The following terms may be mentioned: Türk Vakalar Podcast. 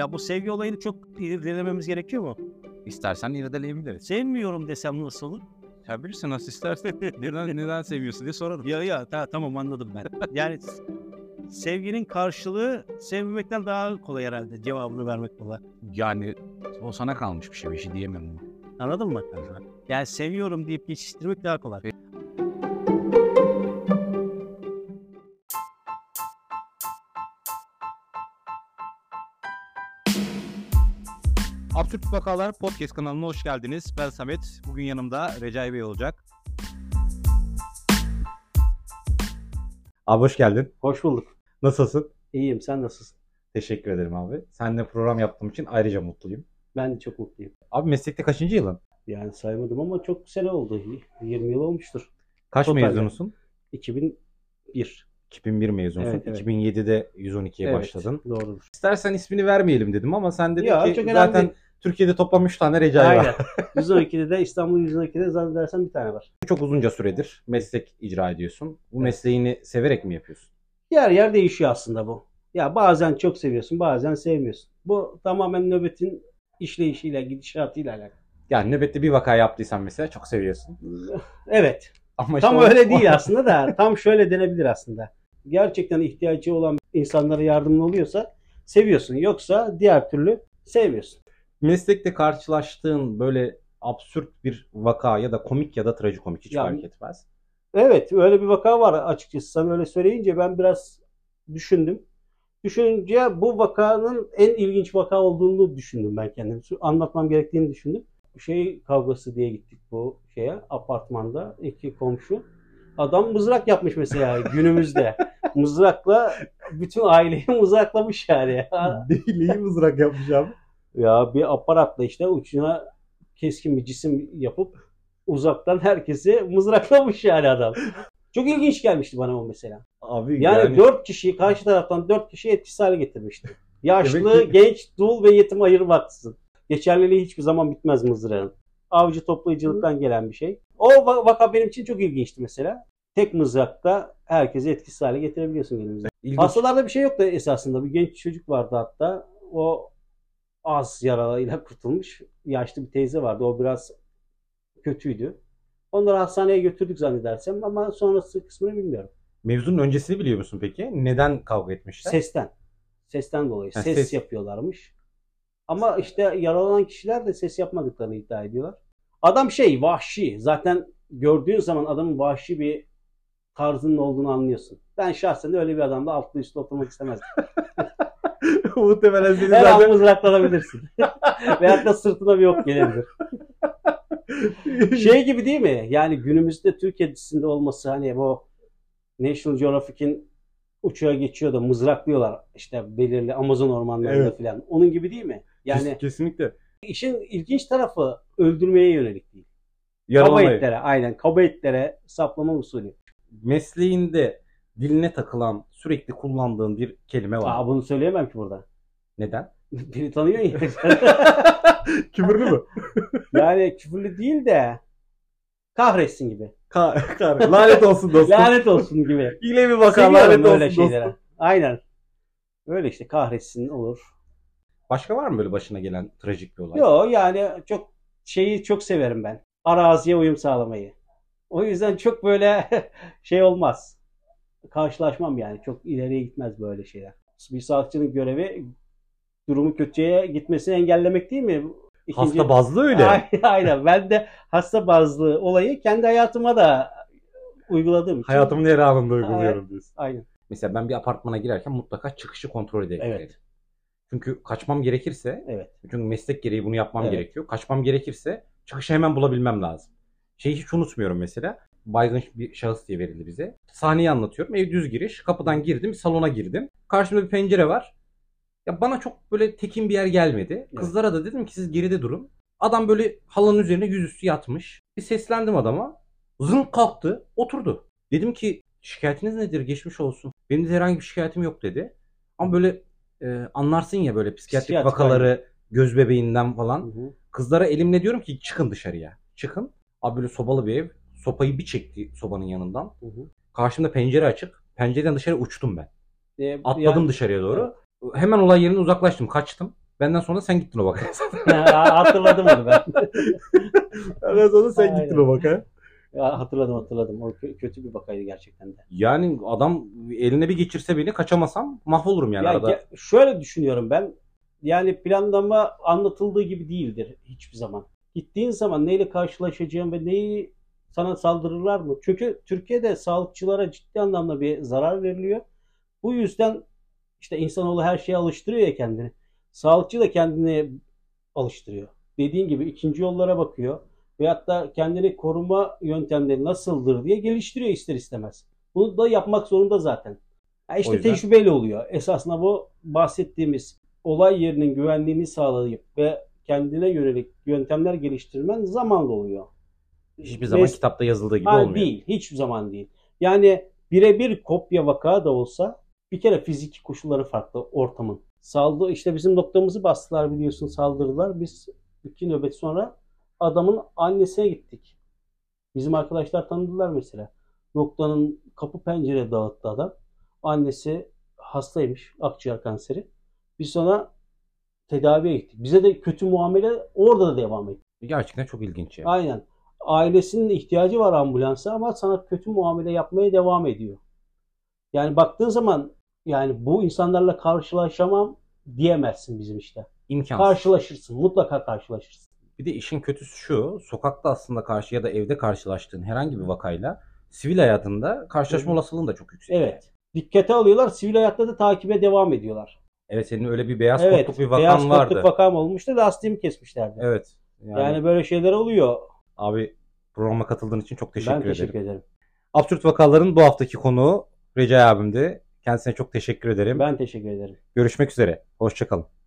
Ya bu sevgi olayını çok irdelememiz gerekiyor mu? İstersen irdeleyebiliriz. Sevmiyorum desem nasıl olur? Ya bilirsin, nasıl istersen. Neden seviyorsun diye sorarım. Tamam anladım ben. Yani sevginin karşılığı sevmemekten daha kolay herhalde. Cevabını vermek kolay. Yani o sana kalmış bir şey diyemem. Anladın mı? Yani seviyorum deyip geçiştirmek daha kolay. Türk Vakalar Podcast kanalına hoş geldiniz. Ben Samet. Bugün yanımda Recai Bey olacak. Abi hoş geldin. Hoş bulduk. Nasılsın? İyiyim. Sen nasılsın? Teşekkür ederim abi. Seninle program yaptığım için ayrıca mutluyum. Ben de çok mutluyum. Abi meslekte kaçıncı yılın? Yani saymadım ama çok sene oldu. 20 yıl olmuştur. Kaç totalde mezunusun? 2001. 2001 mezunusun. Evet. 2007'de 112'ye başladın. Doğrudur. İstersen ismini vermeyelim dedim ama sen dedin ki zaten... Önemli. Türkiye'de toplam 3 tane Recai var. 112'de de İstanbul 112'de zannedersem bir tane var. Çok uzunca süredir meslek icra ediyorsun. Bu mesleğini severek mi yapıyorsun? Yer yer değişiyor aslında bu. Ya bazen çok seviyorsun, bazen sevmiyorsun. Bu tamamen nöbetin işleyişiyle, gidişatıyla alakalı. Yani nöbette bir vaka yaptıysan mesela çok seviyorsun. Evet. Ama tam işte öyle değil aslında da tam şöyle denebilir aslında. Gerçekten ihtiyacı olan insanlara yardımcı oluyorsa seviyorsun. Yoksa diğer türlü sevmiyorsun. Meslekte karşılaştığın böyle absürt bir vaka ya da komik ya da trajikomik hiç fark etmez. Evet, öyle bir vaka var açıkçası. Sen öyle söyleyince ben biraz düşündüm. Düşününce bu vakanın en ilginç vaka olduğunu düşündüm ben kendim. Anlatmam gerektiğini düşündüm. Şey kavgası diye gittik bu şeye, apartmanda iki komşu. Adam mızrak yapmış mesela günümüzde. Mızrakla bütün aileyi mızraklamış yani. Neyi mızrak yapmış abi? Ya bir aparatla işte ucuna keskin bir cisim yapıp uzaktan herkesi mızraklamış yani adam. Çok ilginç gelmişti bana o mesela. Abi yani 4 kişiyi karşı taraftan 4 kişiyi etkisiz hale getirmişti. Yaşlı, genç, dul ve yetim ayırmaksızın. Geçerliliği hiçbir zaman bitmez mızrağın. Avcı toplayıcılıktan gelen bir şey. O vaka benim için çok ilginçti mesela. Tek mızrakta herkesi etkisiz hale getirebiliyorsun günümüzde. Hastalarda bir şey yok da esasında. Bir genç çocuk vardı hatta. O az yaralarıyla kurtulmuş. Yaşlı bir teyze vardı. O biraz kötüydü. Onları hastaneye götürdük zannedersem ama sonrası kısmını bilmiyorum. Mevzunun öncesini biliyor musun peki? Neden kavga etmişler? Sesten dolayı. Yani ses yapıyorlarmış. Ama işte yaralanan kişiler de ses yapmadıklarını iddia ediyorlar. Adam vahşi. Zaten gördüğün zaman adamın vahşi bir tarzının olduğunu anlıyorsun. Ben şahsen de öyle bir adamla altlı üstlü oturmak istemezdim. Muhtemelen seni zaten... an mızraklanabilirsin. Veyahut da sırtına bir ok gelebilir. Gibi değil mi? Yani günümüzde Türkiye dizisinde olması hani bu National Geographic'in uçağa geçiyor da mızraklıyorlar işte belirli Amazon ormanlarında filan. Onun gibi değil mi? Yani kesinlikle. İşin ilginç tarafı öldürmeye yönelik değil. Kaba etlere saplama usulü. Mesleğinde diline takılan, sürekli kullandığın bir kelime var. Bunu söyleyemem ki burada. Neden? Beni tanıyor ya. Küfürlü mü? Yani küfürlü değil de kahretsin gibi. Lanet olsun dostum. Lanet olsun gibi. Yine bir bakalım. Lanet olsun şeylere. Dostum. Aynen. Öyle işte kahretsin olur. Başka var mı böyle başına gelen trajik bir olay? Yok yani çok çok severim ben. Araziye uyum sağlamayı. O yüzden çok böyle olmaz. Karşılaşmam yani. Çok ileriye gitmez böyle şeyler. Bir sağlıkçının görevi durumu kötüye gitmesini engellemek değil mi? Hasta bazlı öyle. Aynen. Ben de hasta bazlı olayı kendi hayatıma da uyguladım. Hayatımın her anında uyguluyorum diyorsun. Aynen. Mesela ben bir apartmana girerken mutlaka çıkışı kontrol ederim. Evet. Çünkü kaçmam gerekirse, çünkü meslek gereği bunu yapmam gerekiyor. Kaçmam gerekirse çıkışı hemen bulabilmem lazım. Hiç unutmuyorum mesela. Baygın bir şahıs diye verildi bize. Sahneyi anlatıyorum. Ev düz giriş. Kapıdan girdim. Salona girdim. Karşımda bir pencere var. Ya bana çok böyle tekin bir yer gelmedi. Kızlara da dedim ki siz geride durun. Adam böyle halının üzerine yüzüstü yatmış. Bir seslendim adama. Zınk kalktı. Oturdu. Dedim ki şikayetiniz nedir? Geçmiş olsun. Benim de herhangi bir şikayetim yok dedi. Ama böyle anlarsın ya böyle psikiyatrik vakaları göz bebeğinden falan. Kızlara elimle diyorum ki çıkın dışarıya. Çıkın. Abi böyle sobalı bir ev. Sopayı bir çekti sobanın yanından. Karşımda pencere açık. Pencereden dışarı uçtum ben. Atladım dışarıya doğru. Hemen olay yerine uzaklaştım. Kaçtım. Benden sonra sen gittin o vakaya. Hatırladım onu ben. Benden sonra sen gittin o vakaya. Ya hatırladım. O kötü bir vakaydı gerçekten de. Yani adam eline bir geçirse beni, kaçamasam mahvolurum yani ya, arada. Şöyle düşünüyorum ben. Yani planlama anlatıldığı gibi değildir hiçbir zaman. Gittiğin zaman neyle karşılaşacağım ve neyi sana saldırırlar mı? Çünkü Türkiye'de sağlıkçılara ciddi anlamda bir zarar veriliyor. Bu yüzden işte insanoğlu her şeye alıştırıyor ya kendini. Sağlıkçı da kendini alıştırıyor. Dediğin gibi ikinci yollara bakıyor. Veyahut da kendini koruma yöntemleri nasıldır diye geliştiriyor ister istemez. Bunu da yapmak zorunda zaten. Yani işte tecrübeli oluyor. Esasında bu bahsettiğimiz olay yerinin güvenliğini sağlayıp ve kendine yönelik yöntemler geliştirmen zamanla oluyor. Hiçbir zaman kitapta yazıldığı gibi olmuyor. Değil. Hiçbir zaman değil. Yani birebir kopya vaka da olsa bir kere fiziki koşulları farklı ortamın. İşte bizim noktamızı bastılar biliyorsun, saldırdılar. Biz 2 nöbet sonra adamın annesine gittik. Bizim arkadaşlar tanıdılar mesela. Noktanın kapı pencere dağıttı adam. Annesi hastaymış, akciğer kanseri. Biz ona tedaviye gittik. Bize de kötü muamele orada da devam etti. Gerçekten çok ilginç ya. Aynen. Ailesinin ihtiyacı var ambulansa ama sana kötü muamele yapmaya devam ediyor. Yani baktığın zaman yani bu insanlarla karşılaşamam diyemezsin bizim işte. İmkansız. Karşılaşırsın. Mutlaka karşılaşırsın. Bir de işin kötüsü şu, sokakta aslında karşı ya da evde karşılaştığın herhangi bir vakayla sivil hayatında karşılaşma olasılığın da çok yüksek. Evet. Dikkate alıyorlar, sivil hayatta da takibe devam ediyorlar. Evet, senin öyle bir beyaz koltuk bir vakan vardı. Beyaz koltuk vakam olmuştu, lastiğimi kesmişlerdi. Evet. Yani böyle şeyler oluyor. Abi, programa katıldığın için çok teşekkür ederim. Ben teşekkür ederim. Absürt Vakalar'ın bu haftaki konuğu Recai abimdi. Kendisine çok teşekkür ederim. Ben teşekkür ederim. Görüşmek üzere. Hoşça kalın.